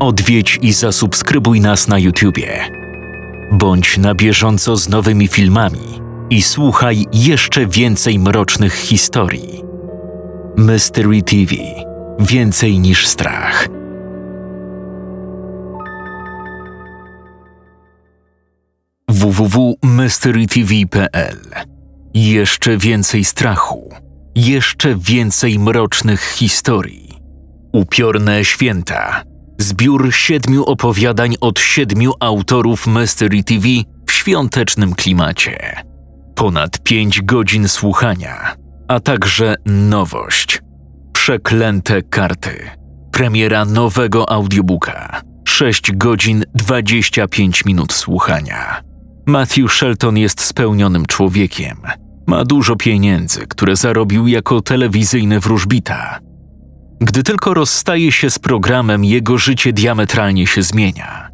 Odwiedź i zasubskrybuj nas na YouTubie. Bądź na bieżąco z nowymi filmami i słuchaj jeszcze więcej mrocznych historii. Mystery TV. Więcej niż strach. www.mysterytv.pl. Jeszcze więcej strachu. Jeszcze więcej mrocznych historii. Upiorne święta. Zbiór 7 opowiadań od 7 autorów Mystery TV w świątecznym klimacie. Ponad 5 godzin słuchania, a także nowość. Przeklęte karty. Premiera nowego audiobooka. 6 godzin 25 minut słuchania. Matthew Shelton jest spełnionym człowiekiem. Ma dużo pieniędzy, które zarobił jako telewizyjny wróżbita. Gdy tylko rozstaje się z programem, jego życie diametralnie się zmienia.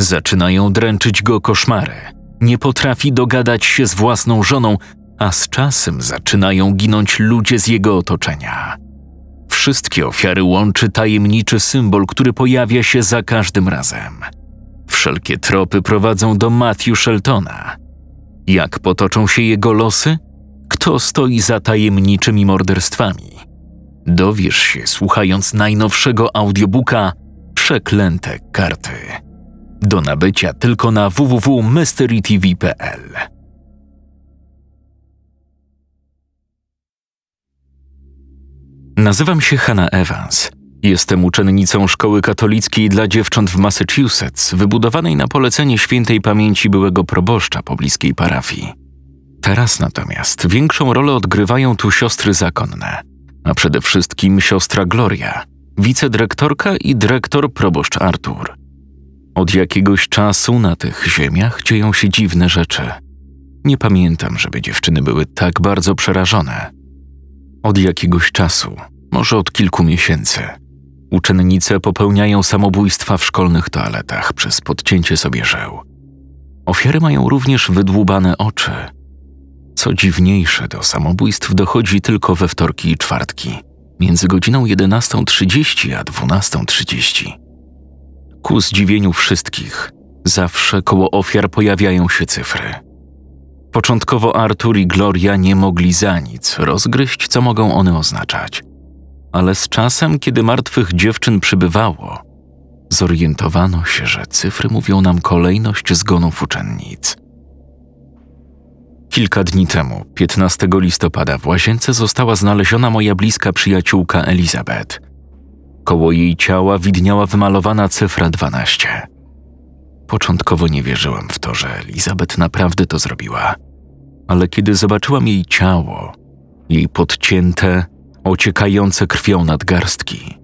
Zaczynają dręczyć go koszmary. Nie potrafi dogadać się z własną żoną, a z czasem zaczynają ginąć ludzie z jego otoczenia. Wszystkie ofiary łączy tajemniczy symbol, który pojawia się za każdym razem. Wszelkie tropy prowadzą do Matthew Sheltona. Jak potoczą się jego losy? Kto stoi za tajemniczymi morderstwami? Dowiesz się, słuchając najnowszego audiobooka Przeklęte karty. Do nabycia tylko na www.mysterytv.pl. Nazywam się Hanna Evans. Jestem uczennicą szkoły katolickiej dla dziewcząt w Massachusetts, wybudowanej na polecenie świętej pamięci byłego proboszcza pobliskiej parafii. Teraz natomiast większą rolę odgrywają tu siostry zakonne, a przede wszystkim siostra Gloria, wicedyrektorka i dyrektor proboszcz Artur. Od jakiegoś czasu na tych ziemiach dzieją się dziwne rzeczy. Nie pamiętam, żeby dziewczyny były tak bardzo przerażone. Od jakiegoś czasu, może od kilku miesięcy, uczennice popełniają samobójstwa w szkolnych toaletach przez podcięcie sobie żył. Ofiary mają również wydłubane oczy. Co dziwniejsze, do samobójstw dochodzi tylko we wtorki i czwartki, między godziną 11:30 a 12:30. Ku zdziwieniu wszystkich, zawsze koło ofiar pojawiają się cyfry. Początkowo Artur i Gloria nie mogli za nic rozgryźć, co mogą one oznaczać. Ale z czasem, kiedy martwych dziewczyn przybywało, zorientowano się, że cyfry mówią nam kolejność zgonów uczennic. Kilka dni temu, 15 listopada, w łazience została znaleziona moja bliska przyjaciółka Elizabeth. Koło jej ciała widniała wymalowana cyfra 12. Początkowo nie wierzyłam w to, że Elizabeth naprawdę to zrobiła, ale kiedy zobaczyłam jej ciało, jej podcięte, ociekające krwią nadgarstki,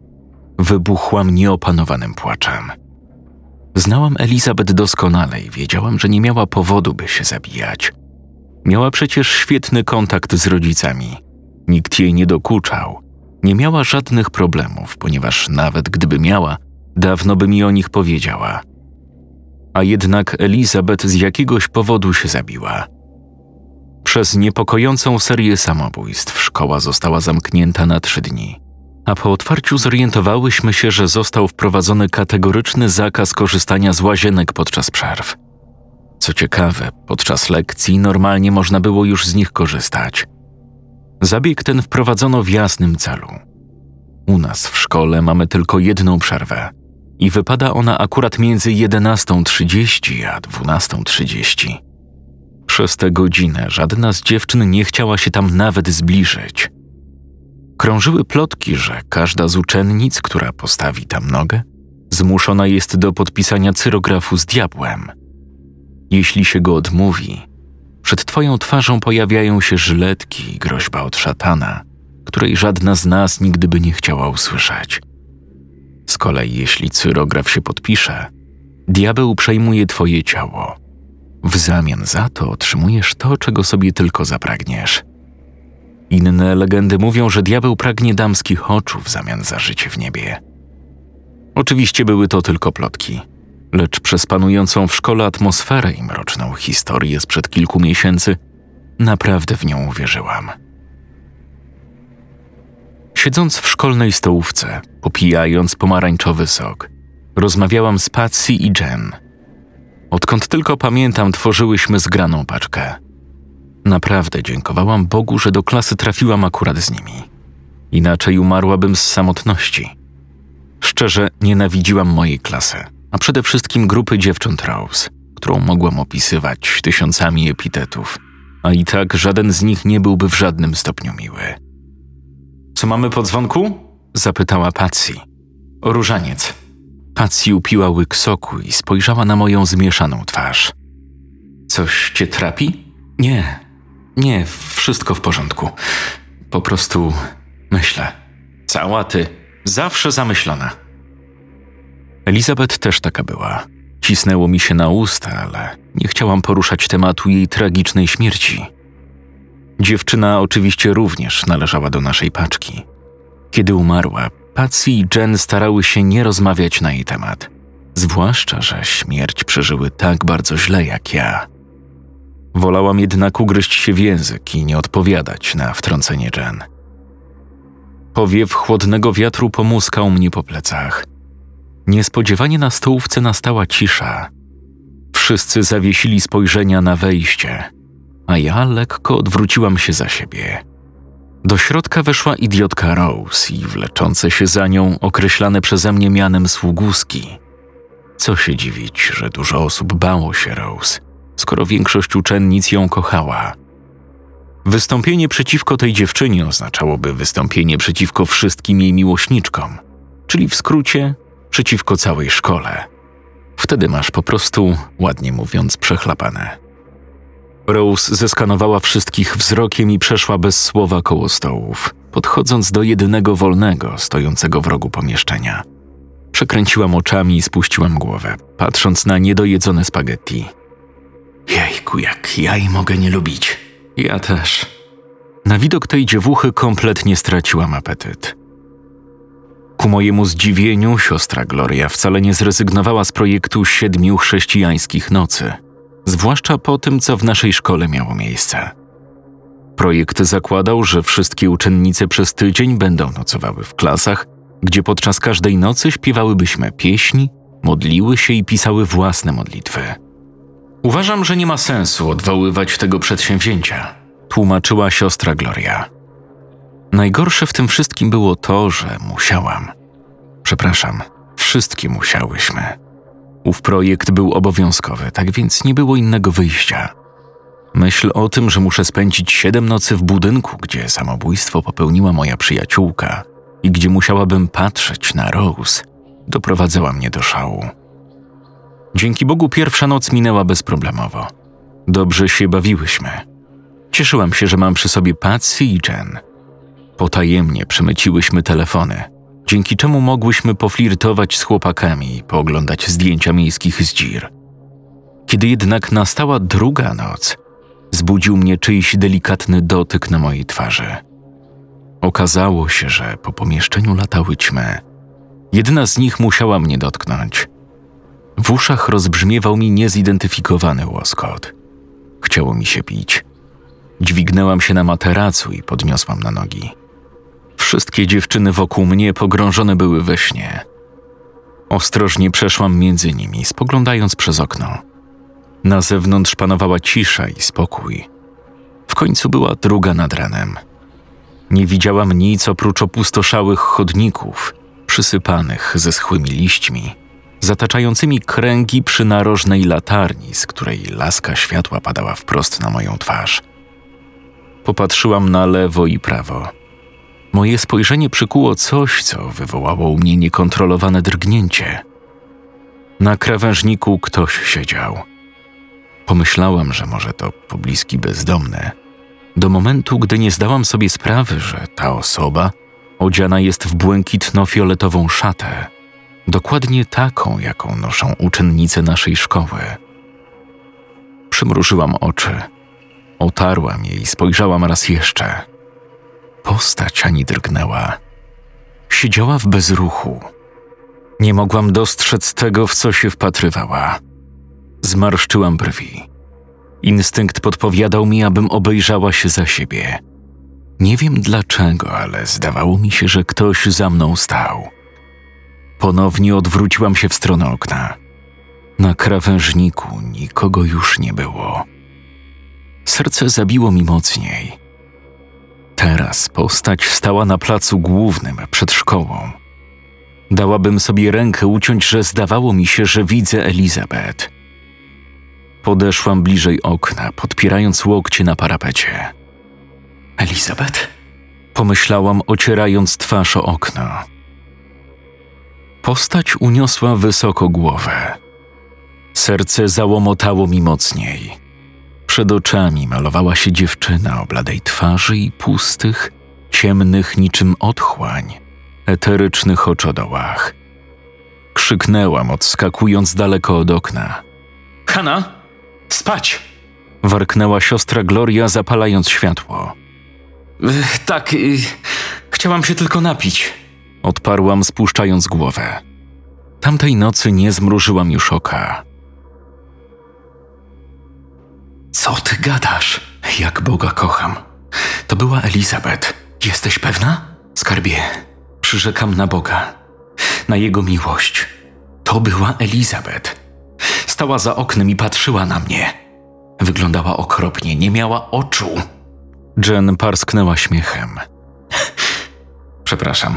wybuchłam nieopanowanym płaczem. Znałam Elizabeth doskonale i wiedziałam, że nie miała powodu, by się zabijać. Miała przecież świetny kontakt z rodzicami. Nikt jej nie dokuczał. Nie miała żadnych problemów, ponieważ nawet gdyby miała, dawno by mi o nich powiedziała. A jednak Elizabeth z jakiegoś powodu się zabiła. Przez niepokojącą serię samobójstw szkoła została zamknięta na 3 dni, a po otwarciu zorientowałyśmy się, że został wprowadzony kategoryczny zakaz korzystania z łazienek podczas przerw. Co ciekawe, podczas lekcji normalnie można było już z nich korzystać. Zabieg ten wprowadzono w jasnym celu. U nas w szkole mamy tylko jedną przerwę i wypada ona akurat między 11:30 a 12:30. Przez tę godzinę żadna z dziewczyn nie chciała się tam nawet zbliżyć. Krążyły plotki, że każda z uczennic, która postawi tam nogę, zmuszona jest do podpisania cyrografu z diabłem. Jeśli się go odmówi, przed twoją twarzą pojawiają się żyletki i groźba od szatana, której żadna z nas nigdy by nie chciała usłyszeć. Z kolei jeśli cyrograf się podpisze, diabeł przejmuje twoje ciało. W zamian za to otrzymujesz to, czego sobie tylko zapragniesz. Inne legendy mówią, że diabeł pragnie damskich oczu w zamian za życie w niebie. Oczywiście były to tylko plotki, lecz przez panującą w szkole atmosferę i mroczną historię sprzed kilku miesięcy naprawdę w nią uwierzyłam. Siedząc w szkolnej stołówce, popijając pomarańczowy sok, rozmawiałam z Patsy i Jen. Odkąd tylko pamiętam, tworzyłyśmy zgraną paczkę. Naprawdę dziękowałam Bogu, że do klasy trafiłam akurat z nimi. Inaczej umarłabym z samotności. Szczerze, nienawidziłam mojej klasy, a przede wszystkim grupy dziewcząt Rose, którą mogłam opisywać tysiącami epitetów, a i tak żaden z nich nie byłby w żadnym stopniu miły. Co mamy po dzwonku? Zapytała Patsy. Różaniec. Patsy upiła łyk soku i spojrzała na moją zmieszaną twarz. Coś cię trapi? Nie, wszystko w porządku. Po prostu myślę. Cała ty, zawsze zamyślona. Elizabeth też taka była. Cisnęło mi się na usta, ale nie chciałam poruszać tematu jej tragicznej śmierci. Dziewczyna oczywiście również należała do naszej paczki. Kiedy umarła, Patsy i Jen starały się nie rozmawiać na jej temat. Zwłaszcza, że śmierć przeżyły tak bardzo źle jak ja. Wolałam jednak ugryźć się w język i nie odpowiadać na wtrącenie Jen. Powiew chłodnego wiatru pomuskał mnie po plecach. Niespodziewanie na stołówce nastała cisza. Wszyscy zawiesili spojrzenia na wejście, a ja lekko odwróciłam się za siebie. Do środka weszła idiotka Rose i wleczące się za nią określane przeze mnie mianem sługuski. Co się dziwić, że dużo osób bało się Rose, skoro większość uczennic ją kochała. Wystąpienie przeciwko tej dziewczynie oznaczałoby wystąpienie przeciwko wszystkim jej miłośniczkom, czyli w skrócie przeciwko całej szkole. Wtedy masz po prostu, ładnie mówiąc, przechlapane. Rose zeskanowała wszystkich wzrokiem i przeszła bez słowa koło stołów, podchodząc do jedynego wolnego, stojącego w rogu pomieszczenia. Przekręciłam oczami i spuściłam głowę, patrząc na niedojedzone spaghetti. Jejku, jak ja jej mogę nie lubić. Ja też. Na widok tej dziewuchy kompletnie straciłam apetyt. Ku mojemu zdziwieniu siostra Gloria wcale nie zrezygnowała z projektu 7 chrześcijańskich nocy, zwłaszcza po tym, co w naszej szkole miało miejsce. Projekt zakładał, że wszystkie uczennice przez tydzień będą nocowały w klasach, gdzie podczas każdej nocy śpiewałybyśmy pieśni, modliły się i pisały własne modlitwy. Uważam, że nie ma sensu odwoływać tego przedsięwzięcia, tłumaczyła siostra Gloria. Najgorsze w tym wszystkim było to, że musiałam. Przepraszam, wszystkie musiałyśmy. Ów projekt był obowiązkowy, tak więc nie było innego wyjścia. Myśl o tym, że muszę spędzić 7 nocy w budynku, gdzie samobójstwo popełniła moja przyjaciółka i gdzie musiałabym patrzeć na Rose, doprowadzała mnie do szału. Dzięki Bogu pierwsza noc minęła bezproblemowo. Dobrze się bawiłyśmy. Cieszyłam się, że mam przy sobie Patsy i Jen. Potajemnie przemyciłyśmy telefony, dzięki czemu mogłyśmy poflirtować z chłopakami i pooglądać zdjęcia miejskich zdzir. Kiedy jednak nastała druga noc, zbudził mnie czyjś delikatny dotyk na mojej twarzy. Okazało się, że po pomieszczeniu latały ćmy. Jedna z nich musiała mnie dotknąć. W uszach rozbrzmiewał mi niezidentyfikowany łoskot. Chciało mi się pić. Dźwignęłam się na materacu i podniosłam na nogi. Wszystkie dziewczyny wokół mnie pogrążone były we śnie. Ostrożnie przeszłam między nimi, spoglądając przez okno. Na zewnątrz panowała cisza i spokój. W końcu była 2:00 nad ranem. Nie widziałam nic oprócz opustoszałych chodników, przysypanych zeschłymi liśćmi, zataczającymi kręgi przy narożnej latarni, z której laska światła padała wprost na moją twarz. Popatrzyłam na lewo i prawo. Moje spojrzenie przykuło coś, co wywołało u mnie niekontrolowane drgnięcie. Na krawężniku ktoś siedział. Pomyślałam, że może to pobliski bezdomny, do momentu, gdy nie zdałam sobie sprawy, że ta osoba odziana jest w błękitno-fioletową szatę, dokładnie taką, jaką noszą uczennice naszej szkoły. Przymrużyłam oczy. Otarłam je i spojrzałam raz jeszcze. Postać ani drgnęła. Siedziała w bezruchu. Nie mogłam dostrzec tego, w co się wpatrywała. Zmarszczyłam brwi. Instynkt podpowiadał mi, abym obejrzała się za siebie. Nie wiem dlaczego, ale zdawało mi się, że ktoś za mną stał. Ponownie odwróciłam się w stronę okna. Na krawężniku nikogo już nie było. Serce zabiło mi mocniej. Teraz postać stała na placu głównym przed szkołą. Dałabym sobie rękę uciąć, że zdawało mi się, że widzę Elizabeth. Podeszłam bliżej okna, podpierając łokcie na parapecie. Elizabeth? Pomyślałam, ocierając twarz o okno. Postać uniosła wysoko głowę. Serce załomotało mi mocniej. Przed oczami malowała się dziewczyna o bladej twarzy i pustych, ciemnych niczym otchłań, eterycznych oczodołach. Krzyknęłam, odskakując daleko od okna. Hanna, spać! Warknęła siostra Gloria, zapalając światło. Tak, chciałam się tylko napić. Odparłam, spuszczając głowę. Tamtej nocy nie zmrużyłam już oka. Co ty gadasz? Jak Boga kocham. To była Elizabeth. Jesteś pewna? Skarbie, przyrzekam na Boga. Na Jego miłość. To była Elizabeth. Stała za oknem i patrzyła na mnie. Wyglądała okropnie, nie miała oczu. Jen parsknęła śmiechem. Przepraszam.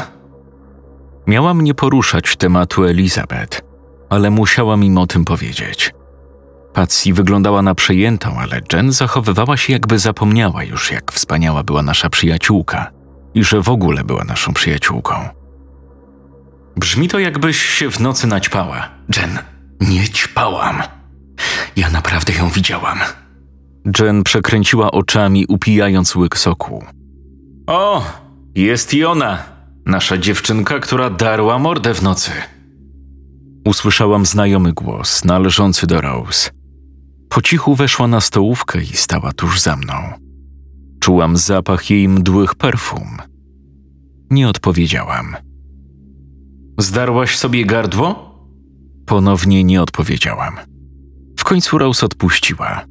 Miałam nie poruszać tematu Elizabeth, ale musiałam im o tym powiedzieć. Patsy wyglądała na przejętą, ale Jen zachowywała się, jakby zapomniała już, jak wspaniała była nasza przyjaciółka i że w ogóle była naszą przyjaciółką. Brzmi to, jakbyś się w nocy naćpała. Jen, nie ćpałam. Ja naprawdę ją widziałam. Jen przekręciła oczami, upijając łyk soku. O, jest i ona, nasza dziewczynka, która darła mordę w nocy. Usłyszałam znajomy głos, należący do Rose. Po cichu weszła na stołówkę i stała tuż za mną. Czułam zapach jej mdłych perfum. Nie odpowiedziałam. Zdarłaś sobie gardło? Ponownie nie odpowiedziałam. W końcu Rose odpuściła.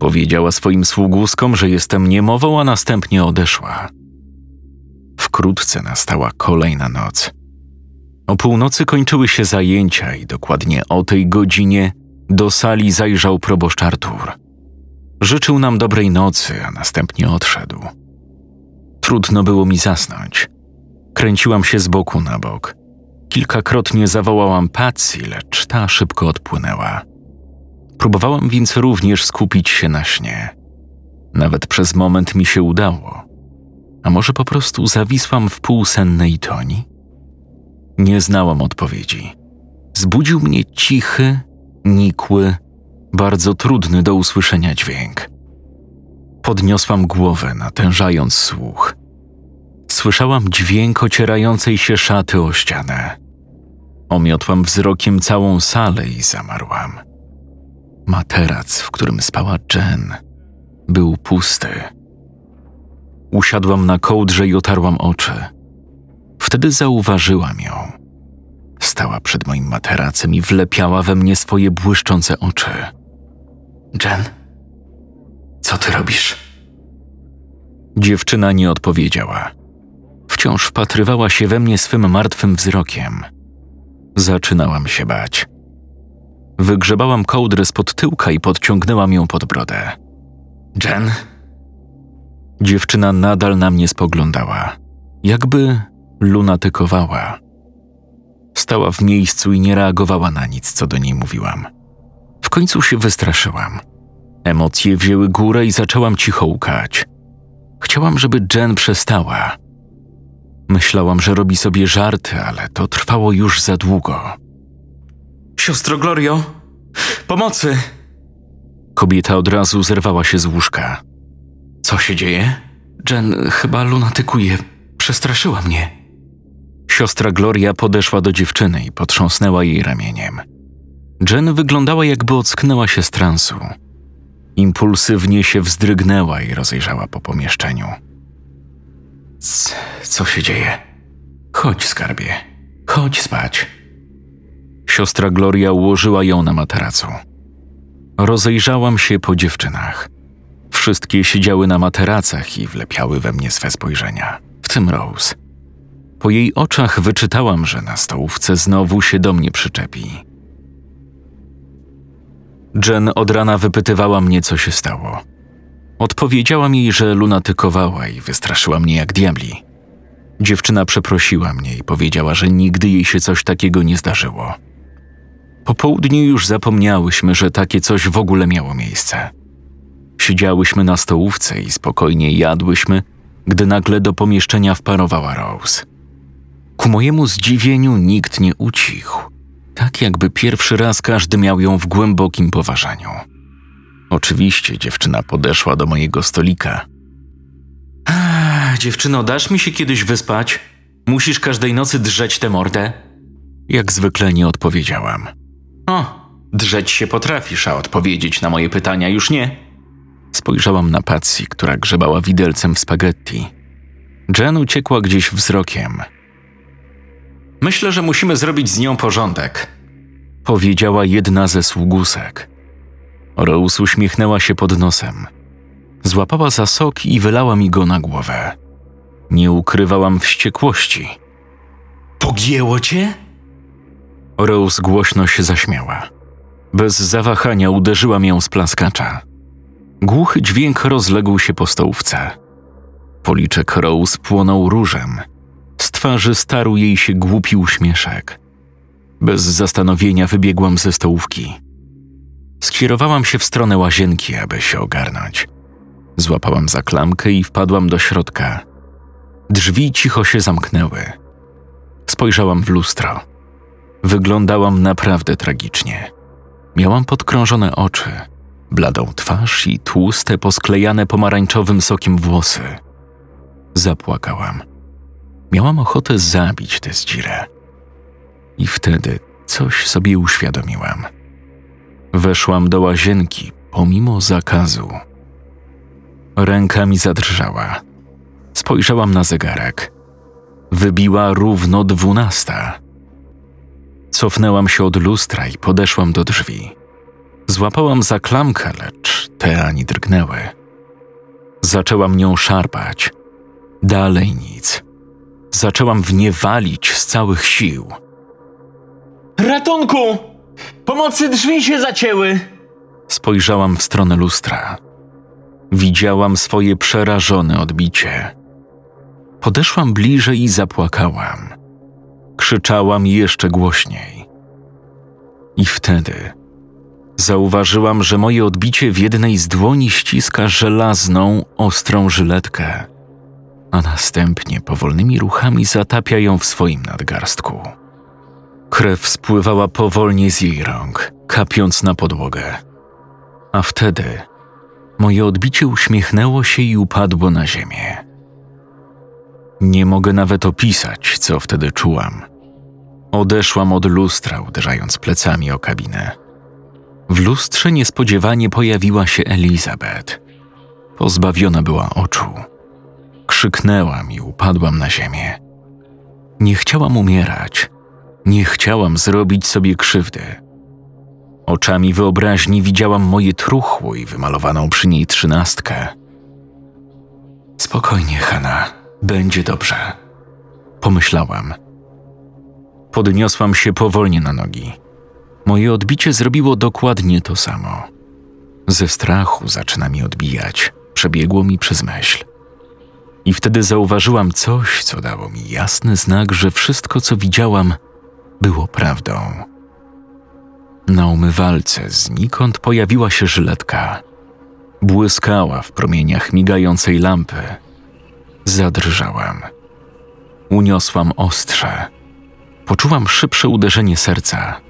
Powiedziała swoim sługuskom, że jestem niemową, a następnie odeszła. Wkrótce nastała kolejna noc. O północy kończyły się zajęcia i dokładnie o tej godzinie do sali zajrzał proboszcz Artur. Życzył nam dobrej nocy, a następnie odszedł. Trudno było mi zasnąć. Kręciłam się z boku na bok. Kilkakrotnie zawołałam Patsy, lecz ta szybko odpłynęła. Próbowałam więc również skupić się na śnie. Nawet przez moment mi się udało. A może po prostu zawisłam w półsennej toni? Nie znałam odpowiedzi. Zbudził mnie cichy, nikły, bardzo trudny do usłyszenia dźwięk. Podniosłam głowę, natężając słuch. Słyszałam dźwięk ocierającej się szaty o ścianę. Omiotłam wzrokiem całą salę i zamarłam. Materac, w którym spała Jen, był pusty. Usiadłam na kołdrze i otarłam oczy. Wtedy zauważyłam ją. Stała przed moim materacem i wlepiała we mnie swoje błyszczące oczy. Jen, co ty robisz? Dziewczyna nie odpowiedziała. Wciąż wpatrywała się we mnie swym martwym wzrokiem. Zaczynałam się bać. Wygrzebałam kołdrę spod tyłka i podciągnęłam ją pod brodę. Jen? Dziewczyna nadal na mnie spoglądała. Jakby lunatykowała. Stała w miejscu i nie reagowała na nic, co do niej mówiłam. W końcu się wystraszyłam. Emocje wzięły górę i zaczęłam cicho łkać. Chciałam, żeby Jen przestała. Myślałam, że robi sobie żarty, ale to trwało już za długo. Siostro Glorio, pomocy! Kobieta od razu zerwała się z łóżka. Co się dzieje? Jen chyba lunatykuje. Przestraszyła mnie. Siostra Gloria podeszła do dziewczyny i potrząsnęła jej ramieniem. Jen wyglądała, jakby ocknęła się z transu. Impulsywnie się wzdrygnęła i rozejrzała po pomieszczeniu. Co się dzieje? Chodź, skarbie. Chodź spać. Siostra Gloria ułożyła ją na materacu. Rozejrzałam się po dziewczynach. Wszystkie siedziały na materacach i wlepiały we mnie swe spojrzenia, w tym Rose. Po jej oczach wyczytałam, że na stołówce znowu się do mnie przyczepi. Jen od rana wypytywała mnie, co się stało. Odpowiedziałam jej, że lunatykowała i wystraszyła mnie jak diabli. Dziewczyna przeprosiła mnie i powiedziała, że nigdy jej się coś takiego nie zdarzyło. Po południu już zapomniałyśmy, że takie coś w ogóle miało miejsce. Siedziałyśmy na stołówce i spokojnie jadłyśmy, gdy nagle do pomieszczenia wparowała Rose. Ku mojemu zdziwieniu nikt nie ucichł, tak jakby pierwszy raz każdy miał ją w głębokim poważaniu. Oczywiście dziewczyna podeszła do mojego stolika. Dziewczyno, dasz mi się kiedyś wyspać? Musisz każdej nocy drzeć tę mordę? Jak zwykle nie odpowiedziałam. Drzeć się potrafisz, a odpowiedzieć na moje pytania już nie. Spojrzałam na Patsy, która grzebała widelcem w spaghetti. Jen uciekła gdzieś wzrokiem. Myślę, że musimy zrobić z nią porządek, powiedziała jedna ze sługusek. Rose uśmiechnęła się pod nosem. Złapała za sok i wylała mi go na głowę. Nie ukrywałam wściekłości. Pogięło cię? Rose głośno się zaśmiała. Bez zawahania uderzyłam ją z plaskacza. Głuchy dźwięk rozległ się po stołówce. Policzek Rose płonął różem. Z twarzy starł jej się głupi uśmieszek. Bez zastanowienia wybiegłam ze stołówki. Skierowałam się w stronę łazienki, aby się ogarnąć. Złapałam za klamkę i wpadłam do środka. Drzwi cicho się zamknęły. Spojrzałam w lustro. Wyglądałam naprawdę tragicznie. Miałam podkrążone oczy, bladą twarz i tłuste, posklejane pomarańczowym sokiem włosy. Zapłakałam. Miałam ochotę zabić tę zdzirę. I wtedy coś sobie uświadomiłam. Weszłam do łazienki pomimo zakazu. Ręka mi zadrżała. Spojrzałam na zegarek. Wybiła równo 12:00. Cofnęłam się od lustra i podeszłam do drzwi. Złapałam za klamkę, lecz te ani drgnęły. Zaczęłam nią szarpać. Dalej nic. Zaczęłam w nie walić z całych sił. Ratunku! Pomocy, drzwi się zacięły! Spojrzałam w stronę lustra. Widziałam swoje przerażone odbicie. Podeszłam bliżej i zapłakałam. Krzyczałam jeszcze głośniej. I wtedy zauważyłam, że moje odbicie w jednej z dłoni ściska żelazną, ostrą żyletkę, a następnie powolnymi ruchami zatapia ją w swoim nadgarstku. Krew spływała powolnie z jej rąk, kapiąc na podłogę. A wtedy moje odbicie uśmiechnęło się i upadło na ziemię. Nie mogę nawet opisać, co wtedy czułam. Odeszłam od lustra, uderzając plecami o kabinę. W lustrze niespodziewanie pojawiła się Elizabeth. Pozbawiona była oczu. Krzyknęłam i upadłam na ziemię. Nie chciałam umierać. Nie chciałam zrobić sobie krzywdy. Oczami wyobraźni widziałam moje truchło i wymalowaną przy niej 13. Spokojnie, Hanna, będzie dobrze, pomyślałam. Podniosłam się powolnie na nogi. Moje odbicie zrobiło dokładnie to samo. Ze strachu zaczyna mi odbijać, przebiegło mi przez myśl. I wtedy zauważyłam coś, co dało mi jasny znak, że wszystko, co widziałam, było prawdą. Na umywalce znikąd pojawiła się żyletka. Błyskała w promieniach migającej lampy. Zadrżałam. Uniosłam ostrze. Poczułam szybsze uderzenie serca.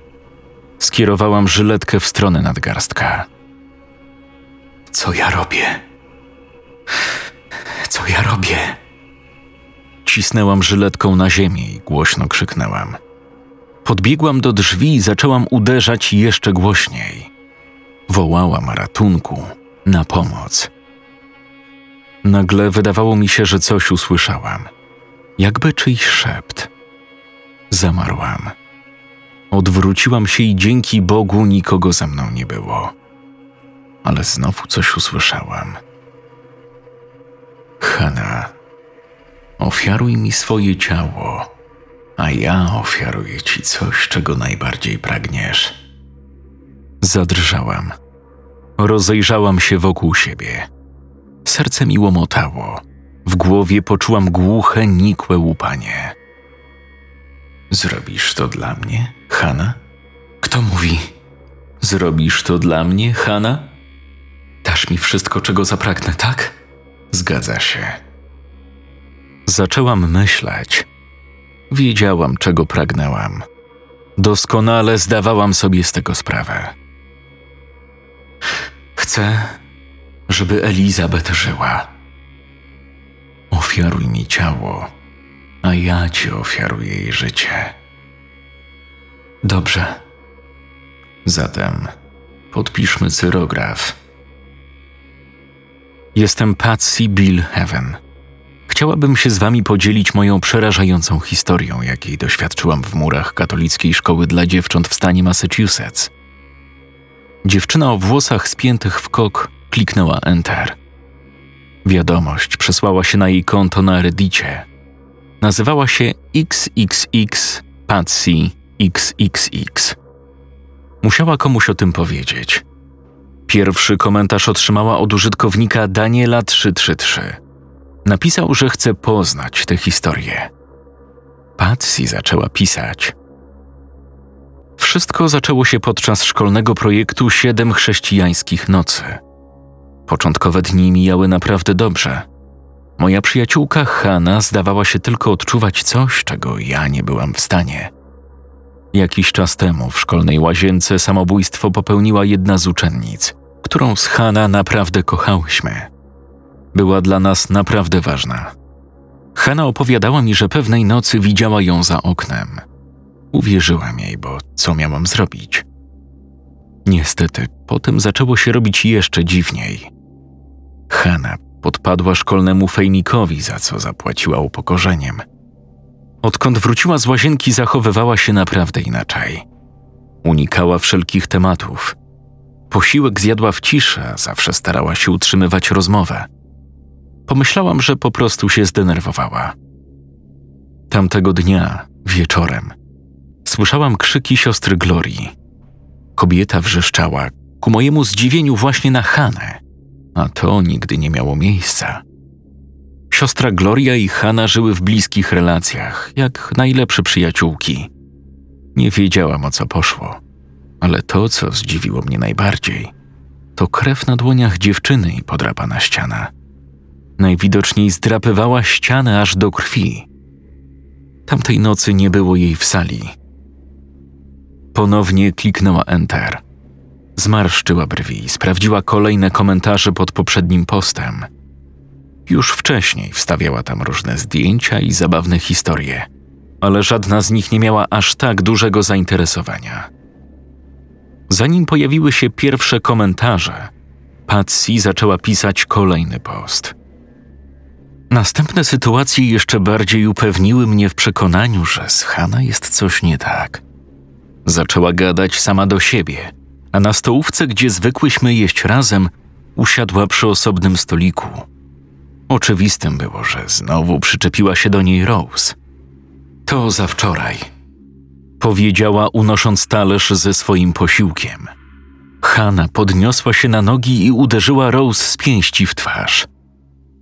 Skierowałam żyletkę w stronę nadgarstka. Co ja robię? Co ja robię? Cisnęłam żyletką na ziemię i głośno krzyknęłam. Podbiegłam do drzwi i zaczęłam uderzać jeszcze głośniej. Wołałam ratunku, na pomoc. Nagle wydawało mi się, że coś usłyszałam. Jakby czyjś szept. Zamarłam. Odwróciłam się i dzięki Bogu nikogo za mną nie było. Ale znowu coś usłyszałam. Hanna, ofiaruj mi swoje ciało, a ja ofiaruję ci coś, czego najbardziej pragniesz. Zadrżałam. Rozejrzałam się wokół siebie. Serce mi łomotało. W głowie poczułam głuche, nikłe łupanie. Zrobisz to dla mnie, Hanna? Kto mówi? Zrobisz to dla mnie, Hanna? Dasz mi wszystko, czego zapragnę, tak? Zgadza się. Zaczęłam myśleć. Wiedziałam, czego pragnęłam. Doskonale zdawałam sobie z tego sprawę. Chcę, żeby Elizabeth żyła. Ofiaruj mi ciało, a ja ci ofiaruję jej życie. Dobrze. Zatem podpiszmy cyrograf. Jestem Patsy Bill Heaven. Chciałabym się z wami podzielić moją przerażającą historią, jakiej doświadczyłam w murach katolickiej szkoły dla dziewcząt w stanie Massachusetts. Dziewczyna o włosach spiętych w kok kliknęła Enter. Wiadomość przesłała się na jej konto na Reddicie. Nazywała się XXX Patsy XXX. Musiała komuś o tym powiedzieć. Pierwszy komentarz otrzymała od użytkownika Daniela 333. Napisał, że chce poznać tę historię. Patsy zaczęła pisać. Wszystko zaczęło się podczas szkolnego projektu Siedem Chrześcijańskich Nocy. Początkowe dni mijały naprawdę dobrze. Moja przyjaciółka Hanna zdawała się tylko odczuwać coś, czego ja nie byłam w stanie. Jakiś czas temu w szkolnej łazience samobójstwo popełniła jedna z uczennic, którą z Hanna naprawdę kochałyśmy. Była dla nas naprawdę ważna. Hanna opowiadała mi, że pewnej nocy widziała ją za oknem. Uwierzyłam jej, bo co miałam zrobić? Niestety, potem zaczęło się robić jeszcze dziwniej. Hanna podpadła szkolnemu fejmikowi, za co zapłaciła upokorzeniem. Odkąd wróciła z łazienki, zachowywała się naprawdę inaczej. Unikała wszelkich tematów. Posiłek zjadła w ciszy, a zawsze starała się utrzymywać rozmowę. Pomyślałam, że po prostu się zdenerwowała. Tamtego dnia, wieczorem, słyszałam krzyki siostry Glorii. Kobieta wrzeszczała, ku mojemu zdziwieniu, właśnie na Hannę, a to nigdy nie miało miejsca. Siostra Gloria i Hanna żyły w bliskich relacjach, jak najlepsze przyjaciółki. Nie wiedziałam, o co poszło, ale to, co zdziwiło mnie najbardziej, to krew na dłoniach dziewczyny i podrapana ściana. Najwidoczniej zdrapywała ścianę aż do krwi. Tamtej nocy nie było jej w sali. Ponownie kliknęła Enter. Zmarszczyła brwi i sprawdziła kolejne komentarze pod poprzednim postem. Już wcześniej wstawiała tam różne zdjęcia i zabawne historie, ale żadna z nich nie miała aż tak dużego zainteresowania. Zanim pojawiły się pierwsze komentarze, Patsy zaczęła pisać kolejny post. Następne sytuacje jeszcze bardziej upewniły mnie w przekonaniu, że z Hanna jest coś nie tak. Zaczęła gadać sama do siebie, a na stołówce, gdzie zwykłyśmy jeść razem, usiadła przy osobnym stoliku. Oczywistym było, że znowu przyczepiła się do niej Rose. To za wczoraj, powiedziała, unosząc talerz ze swoim posiłkiem. Hanna podniosła się na nogi i uderzyła Rose z pięści w twarz.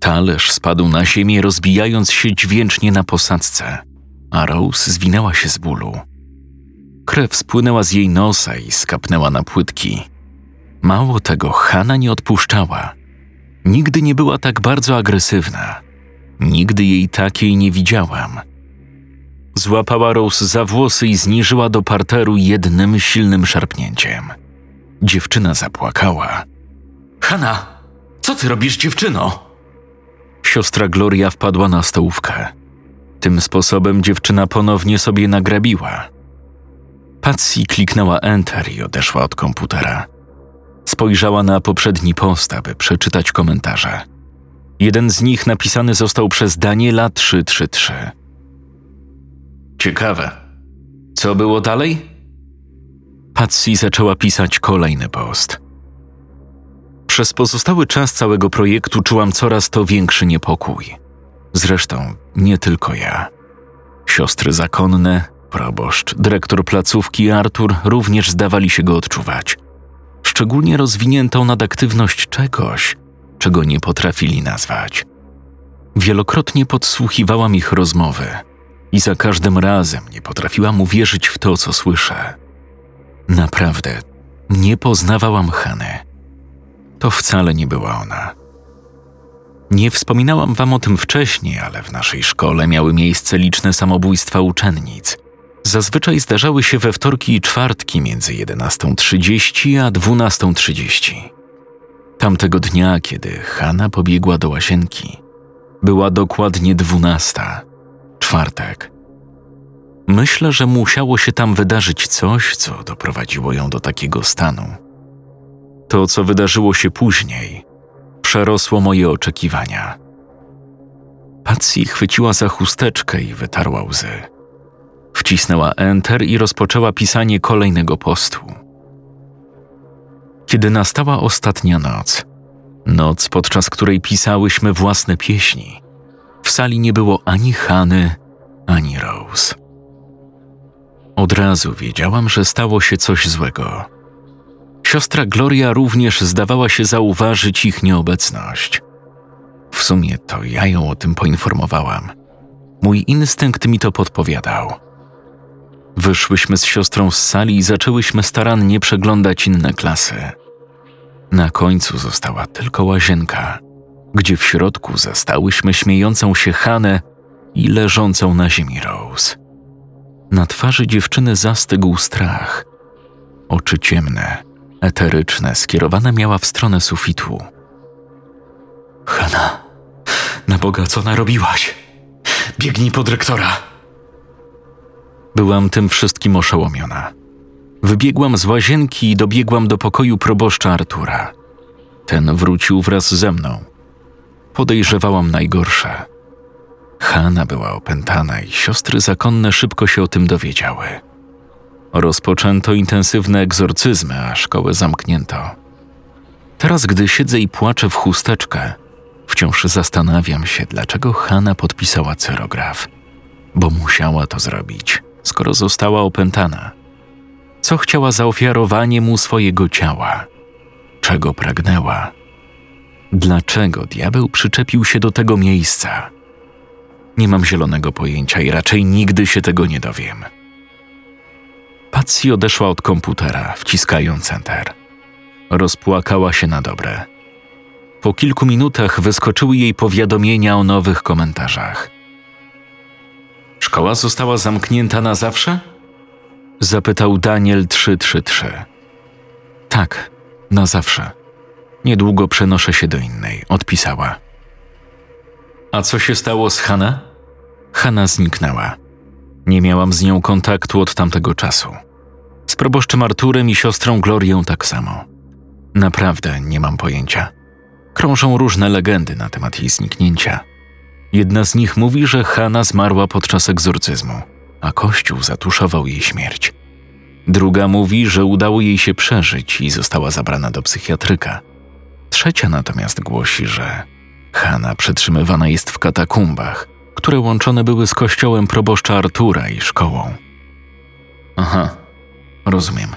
Talerz spadł na ziemię, rozbijając się dźwięcznie na posadzce, a Rose zwinęła się z bólu. Krew spłynęła z jej nosa i skapnęła na płytki. Mało tego, Hanna nie odpuszczała. Nigdy nie była tak bardzo agresywna. Nigdy jej takiej nie widziałam. Złapała Rose za włosy i zniżyła do parteru jednym silnym szarpnięciem. Dziewczyna zapłakała. Hanna, co ty robisz, dziewczyno? Siostra Gloria wpadła na stołówkę. Tym sposobem dziewczyna ponownie sobie nagrabiła. Patsy kliknęła Enter i odeszła od komputera. Spojrzała na poprzedni post, aby przeczytać komentarze. Jeden z nich napisany został przez Daniela 333. Ciekawe. Co było dalej? Patsy zaczęła pisać kolejny post. Przez pozostały czas całego projektu czułam coraz to większy niepokój. Zresztą nie tylko ja. Siostry zakonne, proboszcz, dyrektor placówki Artur również zdawali się go odczuwać. Szczególnie rozwiniętą nadaktywność czegoś, czego nie potrafili nazwać. Wielokrotnie podsłuchiwałam ich rozmowy i za każdym razem nie potrafiłam uwierzyć w to, co słyszę. Naprawdę, nie poznawałam Hanny. To wcale nie była ona. Nie wspominałam wam o tym wcześniej, ale w naszej szkole miały miejsce liczne samobójstwa uczennic. Zazwyczaj zdarzały się we wtorki i czwartki między 11:30 a 12:30. Tamtego dnia, kiedy Hanna pobiegła do łazienki, była dokładnie 12:00, czwartek. Myślę, że musiało się tam wydarzyć coś, co doprowadziło ją do takiego stanu. To, co wydarzyło się później, przerosło moje oczekiwania. Patsy chwyciła za chusteczkę i wytarła łzy. Wcisnęła Enter i rozpoczęła pisanie kolejnego postu. Kiedy nastała ostatnia noc, podczas której pisałyśmy własne pieśni, w sali nie było ani Hanny, ani Rose. Od razu wiedziałam, że stało się coś złego. Siostra Gloria również zdawała się zauważyć ich nieobecność. W sumie to ja ją o tym poinformowałam. Mój instynkt mi to podpowiadał. Wyszłyśmy z siostrą z sali i zaczęłyśmy starannie przeglądać inne klasy. Na końcu została tylko łazienka, gdzie w środku zastałyśmy śmiejącą się Hannę i leżącą na ziemi Rose. Na twarzy dziewczyny zastygł strach. Oczy ciemne, eteryczne, skierowane miała w stronę sufitu. Hanna, na Boga, co narobiłaś? Biegnij po dyrektora! Byłam tym wszystkim oszołomiona. Wybiegłam z łazienki i dobiegłam do pokoju proboszcza Artura. Ten wrócił wraz ze mną. Podejrzewałam najgorsze. Hanna była opętana i siostry zakonne szybko się o tym dowiedziały. Rozpoczęto intensywne egzorcyzmy, a szkołę zamknięto. Teraz, gdy siedzę i płaczę w chusteczkę, wciąż zastanawiam się, dlaczego Hanna podpisała cyrograf. Bo musiała to zrobić, skoro została opętana. Co chciała za ofiarowanie mu swojego ciała? Czego pragnęła? Dlaczego diabeł przyczepił się do tego miejsca? Nie mam zielonego pojęcia i raczej nigdy się tego nie dowiem. Patsy odeszła od komputera, wciskając Enter. Rozpłakała się na dobre. Po kilku minutach wyskoczyły jej powiadomienia o nowych komentarzach. Szkoła została zamknięta na zawsze? Zapytał Daniel 333. Tak, na zawsze. Niedługo przenoszę się do innej, odpisała. A co się stało z Hanna? Hanna zniknęła. Nie miałam z nią kontaktu od tamtego czasu. Z proboszczem Arturem i siostrą Glorią tak samo. Naprawdę nie mam pojęcia. Krążą różne legendy na temat jej zniknięcia. Jedna z nich mówi, że Hanna zmarła podczas egzorcyzmu, a kościół zatuszował jej śmierć. Druga mówi, że udało jej się przeżyć i została zabrana do psychiatryka. Trzecia natomiast głosi, że Hanna przetrzymywana jest w katakumbach, które łączone były z kościołem proboszcza Artura i szkołą. Aha, rozumiem.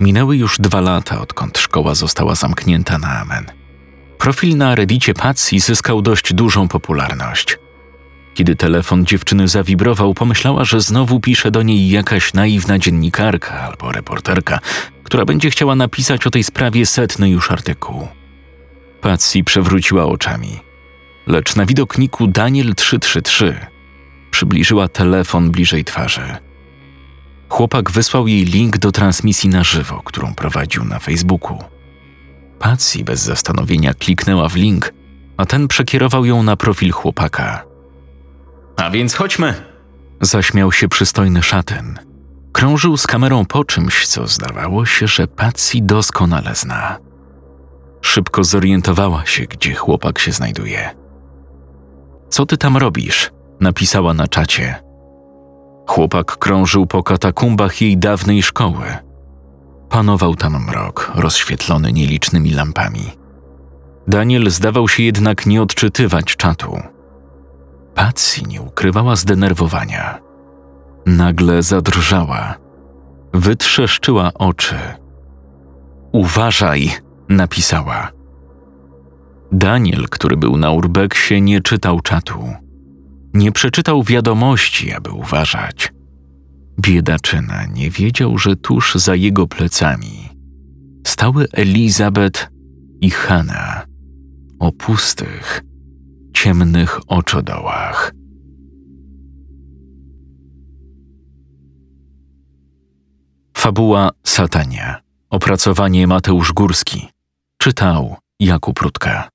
Minęły już 2 lata, odkąd szkoła została zamknięta na amen. Profil na Reddicie Patsy zyskał dość dużą popularność. Kiedy telefon dziewczyny zawibrował, pomyślała, że znowu pisze do niej jakaś naiwna dziennikarka albo reporterka, która będzie chciała napisać o tej sprawie 100. już artykuł. Patsy przewróciła oczami, lecz na widok niku Daniel 333 przybliżyła telefon bliżej twarzy. Chłopak wysłał jej link do transmisji na żywo, którą prowadził na Facebooku. Patsy bez zastanowienia kliknęła w link, a ten przekierował ją na profil chłopaka. A więc chodźmy! Zaśmiał się przystojny szatyn. Krążył z kamerą po czymś, co zdawało się, że Patsy doskonale zna. Szybko zorientowała się, gdzie chłopak się znajduje. Co ty tam robisz? Napisała na czacie. Chłopak krążył po katakumbach jej dawnej szkoły. Panował tam mrok, rozświetlony nielicznymi lampami. Daniel zdawał się jednak nie odczytywać czatu. Patsy nie ukrywała zdenerwowania. Nagle zadrżała. Wytrzeszczyła oczy. „Uważaj!” napisała. Daniel, który był na urbeksie, nie czytał czatu. Nie przeczytał wiadomości, aby uważać. Biedaczyna nie wiedział, że tuż za jego plecami stały Elizabeth i Hanna o pustych, ciemnych oczodołach. Fabuła Satania. Opracowanie Mateusz Górski. Czytał Jakub Rutka.